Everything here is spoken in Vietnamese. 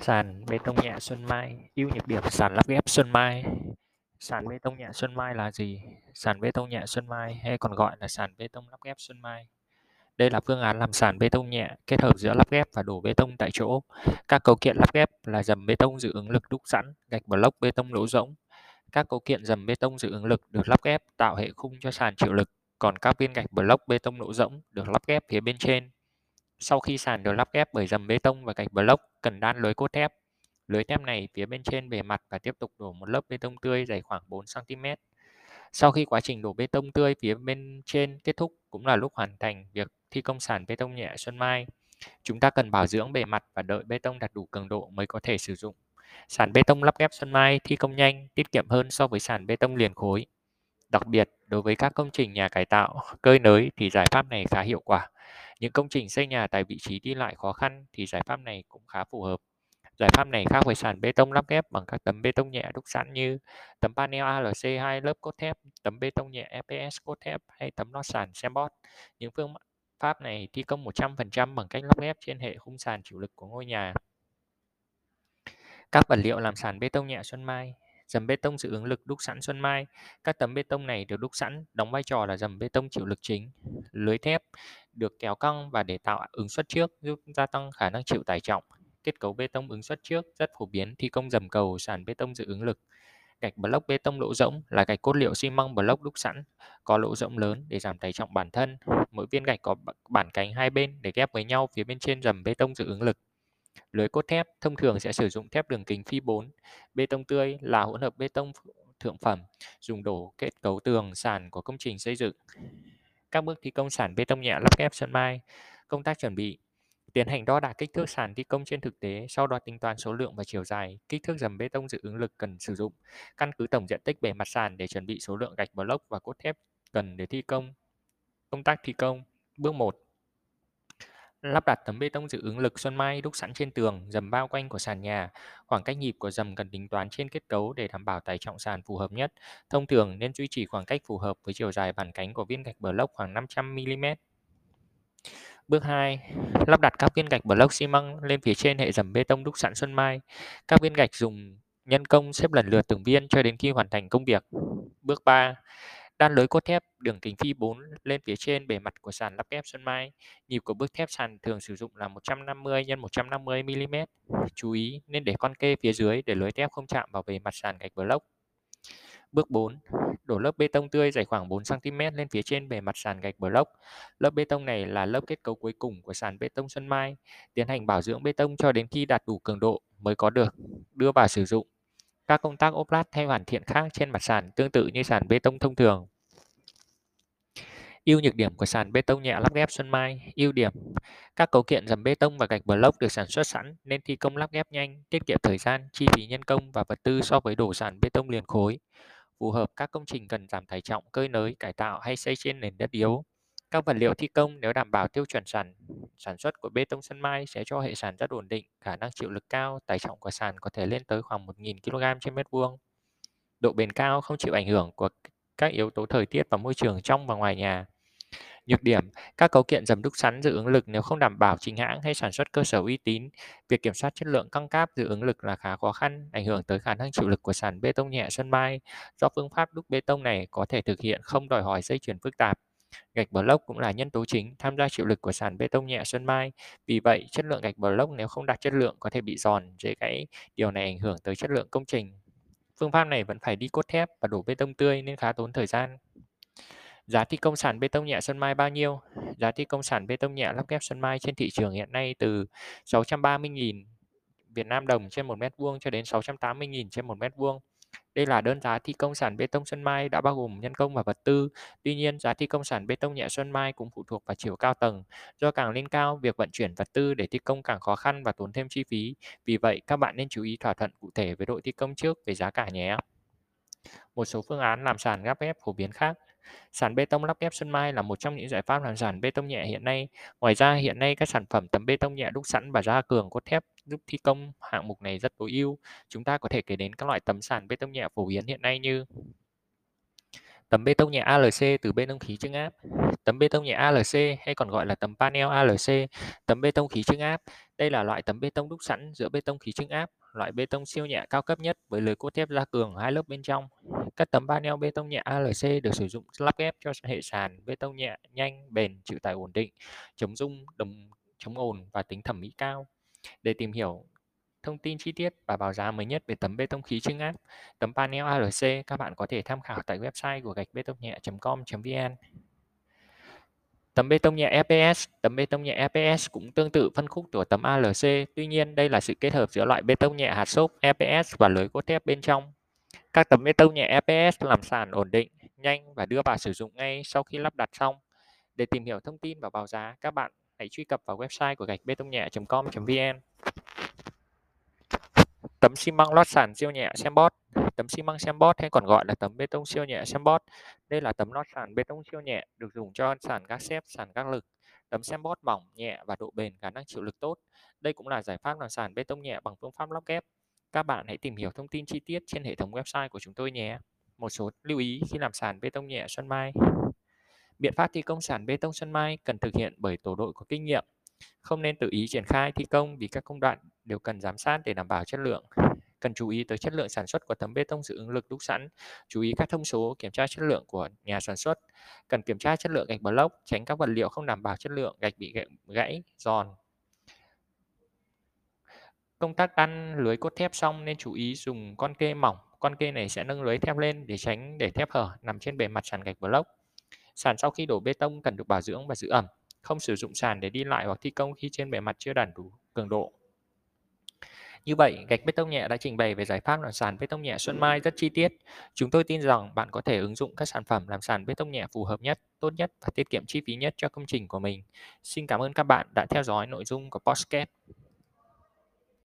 Sàn bê tông nhẹ Xuân Mai. Ưu nhược điểm sàn lắp ghép Xuân Mai. Sàn bê tông nhẹ Xuân Mai là gì? Sàn bê tông nhẹ Xuân Mai hay còn gọi là sàn bê tông lắp ghép Xuân Mai. Đây là phương án làm sàn bê tông nhẹ kết hợp giữa lắp ghép và đổ bê tông tại chỗ. Các cấu kiện lắp ghép là dầm bê tông dự ứng lực đúc sẵn, gạch block bê tông lỗ rỗng. Các cấu kiện dầm bê tông dự ứng lực được lắp ghép tạo hệ khung cho sàn chịu lực, còn các viên gạch block bê tông lỗ rỗng được lắp ghép phía bên trên. Sau khi sàn được lắp ghép bởi dầm bê tông và gạch block, cần đan lưới cốt thép. Lưới thép này phía bên trên bề mặt và tiếp tục đổ một lớp bê tông tươi dày khoảng 4 cm. Sau khi quá trình đổ bê tông tươi phía bên trên kết thúc cũng là lúc hoàn thành việc thi công sàn bê tông nhẹ Xuân Mai. Chúng ta cần bảo dưỡng bề mặt và đợi bê tông đạt đủ cường độ mới có thể sử dụng. Sàn bê tông lắp ghép Xuân Mai thi công nhanh, tiết kiệm hơn so với sàn bê tông liền khối. Đặc biệt, đối với các công trình nhà cải tạo, cơi nới thì giải pháp này khá hiệu quả. Những công trình xây nhà tại vị trí đi lại khó khăn thì giải pháp này cũng khá phù hợp. Giải pháp này khác với sàn bê tông lắp ghép bằng các tấm bê tông nhẹ đúc sẵn như tấm panel ALC 2 lớp cốt thép, tấm bê tông nhẹ EPS cốt thép hay tấm lót sàn Cemboard. Những phương pháp này thi công 100% bằng cách lắp ghép trên hệ khung sàn chịu lực của ngôi nhà. Các vật liệu làm sàn bê tông nhẹ Xuân Mai. Dầm bê tông dự ứng lực đúc sẵn Xuân Mai. Các tấm bê tông này được đúc sẵn, đóng vai trò là dầm bê tông chịu lực chính. Lưới thép được kéo căng và để tạo ứng suất trước giúp gia tăng khả năng chịu tải trọng. Kết cấu bê tông ứng suất trước rất phổ biến thi công dầm cầu sàn bê tông dự ứng lực. Gạch block bê tông lỗ rỗng là gạch cốt liệu xi măng block đúc sẵn, có lỗ rỗng lớn để giảm tải trọng bản thân. Mỗi viên gạch có bản cánh hai bên để ghép với nhau phía bên trên dầm bê tông dự ứng lực. Lưới cốt thép thông thường sẽ sử dụng thép đường kính phi 4. Bê tông tươi là hỗn hợp bê tông thượng phẩm dùng đổ kết cấu tường sàn của công trình xây dựng. Các bước thi công sàn bê tông nhẹ lắp ghép Xuân Mai. Công tác chuẩn bị: tiến hành đo đạc kích thước sàn thi công trên thực tế, sau đó tính toán số lượng và chiều dài, kích thước dầm bê tông dự ứng lực cần sử dụng, căn cứ tổng diện tích bề mặt sàn để chuẩn bị số lượng gạch block và cốt thép cần để thi công. Công tác thi công. Bước 1. Lắp đặt tấm bê tông dự ứng lực Xuân Mai đúc sẵn trên tường, dầm bao quanh của sàn nhà. Khoảng cách nhịp của dầm cần tính toán trên kết cấu để đảm bảo tải trọng sàn phù hợp nhất. Thông thường nên duy trì khoảng cách phù hợp với chiều dài bản cánh của viên gạch block khoảng 500 mm. Bước 2. Lắp đặt các viên gạch block xi măng lên phía trên hệ dầm bê tông đúc sẵn Xuân Mai. Các viên gạch dùng nhân công xếp lần lượt từng viên cho đến khi hoàn thành công việc. Bước 3. Đan lưới cốt thép đường kính phi 4 lên phía trên bề mặt của sàn lắp ghép Xuân Mai. Nhịp của bức thép sàn thường sử dụng là 150 x 150 mm. Chú ý nên để con kê phía dưới để lưới thép không chạm vào bề mặt sàn gạch block. Bước 4. Đổ lớp bê tông tươi dày khoảng 4 cm lên phía trên bề mặt sàn gạch block. Lớp bê tông này là lớp kết cấu cuối cùng của sàn bê tông Xuân Mai. Tiến hành bảo dưỡng bê tông cho đến khi đạt đủ cường độ mới có được đưa vào sử dụng. Các công tác ốp lát hay hoàn thiện khác trên mặt sàn tương tự như sàn bê tông thông thường. Ưu nhược điểm của sàn bê tông nhẹ lắp ghép Xuân Mai. Ưu điểm: các cấu kiện dầm bê tông và gạch block được sản xuất sẵn nên thi công lắp ghép nhanh, tiết kiệm thời gian, chi phí nhân công và vật tư so với đổ sàn bê tông liền khối. Phù hợp các công trình cần giảm tải trọng, cơi nới, cải tạo hay xây trên nền đất yếu. Các vật liệu thi công nếu đảm bảo tiêu chuẩn sản xuất của bê tông Xuân Mai sẽ cho hệ sàn rất ổn định, khả năng chịu lực cao, tải trọng của sàn có thể lên tới khoảng 1000 kg/m². Độ bền cao, không chịu ảnh hưởng của các yếu tố thời tiết và môi trường trong và ngoài nhà. Nhược điểm: các cấu kiện dầm đúc sẵn dự ứng lực nếu không đảm bảo chính hãng hay sản xuất cơ sở uy tín, việc kiểm soát chất lượng căng cáp dự ứng lực là khá khó khăn, ảnh hưởng tới khả năng chịu lực của sàn bê tông nhẹ Xuân Mai. Do phương pháp đúc bê tông này có thể thực hiện không đòi hỏi dây chuyền phức tạp. Gạch block cũng là nhân tố chính tham gia chịu lực của sàn bê tông nhẹ Xuân Mai. Vì vậy, chất lượng gạch block nếu không đạt chất lượng có thể bị giòn, dễ gãy. Điều này ảnh hưởng tới chất lượng công trình. Phương pháp này vẫn phải đi cốt thép và đổ bê tông tươi nên khá tốn thời gian. Giá thi công sàn bê tông nhẹ Xuân Mai bao nhiêu? Giá thi công sàn bê tông nhẹ lắp ghép Xuân Mai trên thị trường hiện nay từ 630.000 Việt Nam đồng trên 1 m² cho đến 680.000 trên 1 m². Đây là đơn giá thi công sàn bê tông Xuân Mai đã bao gồm nhân công và vật tư. Tuy nhiên, giá thi công sàn bê tông nhẹ Xuân Mai cũng phụ thuộc vào chiều cao tầng. Do càng lên cao, việc vận chuyển vật tư để thi công càng khó khăn và tốn thêm chi phí. Vì vậy, các bạn nên chú ý thỏa thuận cụ thể với đội thi công trước về giá cả nhé. Một số phương án làm sàn lắp ghép phổ biến khác. Sàn bê tông lắp ghép Xuân Mai là một trong những giải pháp làm sàn bê tông nhẹ hiện nay. Ngoài ra, hiện nay các sản phẩm tấm bê tông nhẹ đúc sẵn và gia cường cốt thép giúp thi công hạng mục này rất tối ưu. Chúng ta có thể kể đến các loại tấm sàn bê tông nhẹ phổ biến hiện nay như tấm bê tông nhẹ ALC từ bê tông khí chưng áp, tấm bê tông nhẹ ALC hay còn gọi là tấm panel ALC, tấm bê tông khí chưng áp. Đây là loại tấm bê tông đúc sẵn giữa bê tông khí trưng áp, loại bê tông siêu nhẹ cao cấp nhất với lưới cốt thép gia cường hai lớp bên trong. Các tấm panel bê tông nhẹ ALC được sử dụng lắp ghép cho hệ sàn bê tông nhẹ, nhanh, bền, chịu tải ổn định, chống rung, chống ồn và tính thẩm mỹ cao. Để tìm hiểu thông tin chi tiết và báo giá mới nhất về tấm bê tông khí trưng áp, tấm panel ALC, các bạn có thể tham khảo tại website của gachbetongnhe.com.vn. Tấm bê tông nhẹ EPS. Tấm bê tông nhẹ EPS cũng tương tự phân khúc của tấm ALC, tuy nhiên đây là sự kết hợp giữa loại bê tông nhẹ hạt xốp EPS và lưới cốt thép bên trong. Các tấm bê tông nhẹ EPS làm sàn ổn định, nhanh và đưa vào sử dụng ngay sau khi lắp đặt xong. Để tìm hiểu thông tin và báo giá, các bạn hãy truy cập vào website của gachbetongnhe.com.vn. Tấm xi măng lót sàn siêu nhẹ Cemboard. Tấm xi măng Cemboard hay còn gọi là tấm bê tông siêu nhẹ Cemboard. Đây là tấm lót sàn bê tông siêu nhẹ được dùng cho sàn gác xếp, sàn gác lực. Tấm Cemboard mỏng, nhẹ và độ bền, khả năng chịu lực tốt. Đây cũng là giải pháp làm sàn bê tông nhẹ bằng phương pháp lắp ghép. Các bạn hãy tìm hiểu thông tin chi tiết trên hệ thống website của chúng tôi nhé. Một số lưu ý khi làm sàn bê tông nhẹ Xuân Mai. Biện pháp thi công sàn bê tông Xuân Mai cần thực hiện bởi tổ đội có kinh nghiệm. Không nên tự ý triển khai thi công vì các công đoạn đều cần giám sát để đảm bảo chất lượng. Cần chú ý tới chất lượng sản xuất của tấm bê tông dự ứng lực đúc sẵn, chú ý các thông số kiểm tra chất lượng của nhà sản xuất. Cần kiểm tra chất lượng gạch block, tránh các vật liệu không đảm bảo chất lượng, gạch bị gãy, giòn. Công tác đan lưới cốt thép xong nên chú ý dùng con kê mỏng. Con kê này sẽ nâng lưới thép lên để tránh để thép hở nằm trên bề mặt sàn gạch block. Sàn sau khi đổ bê tông cần được bảo dưỡng và giữ ẩm. Không sử dụng sàn để đi lại hoặc thi công khi trên bề mặt chưa đạt đủ cường độ. Như vậy, gạch bê tông nhẹ đã trình bày về giải pháp làm sàn bê tông nhẹ Xuân Mai rất chi tiết. Chúng tôi tin rằng bạn có thể ứng dụng các sản phẩm làm sàn bê tông nhẹ phù hợp nhất, tốt nhất và tiết kiệm chi phí nhất cho công trình của mình. Xin cảm ơn các bạn đã theo dõi nội dung của podcast.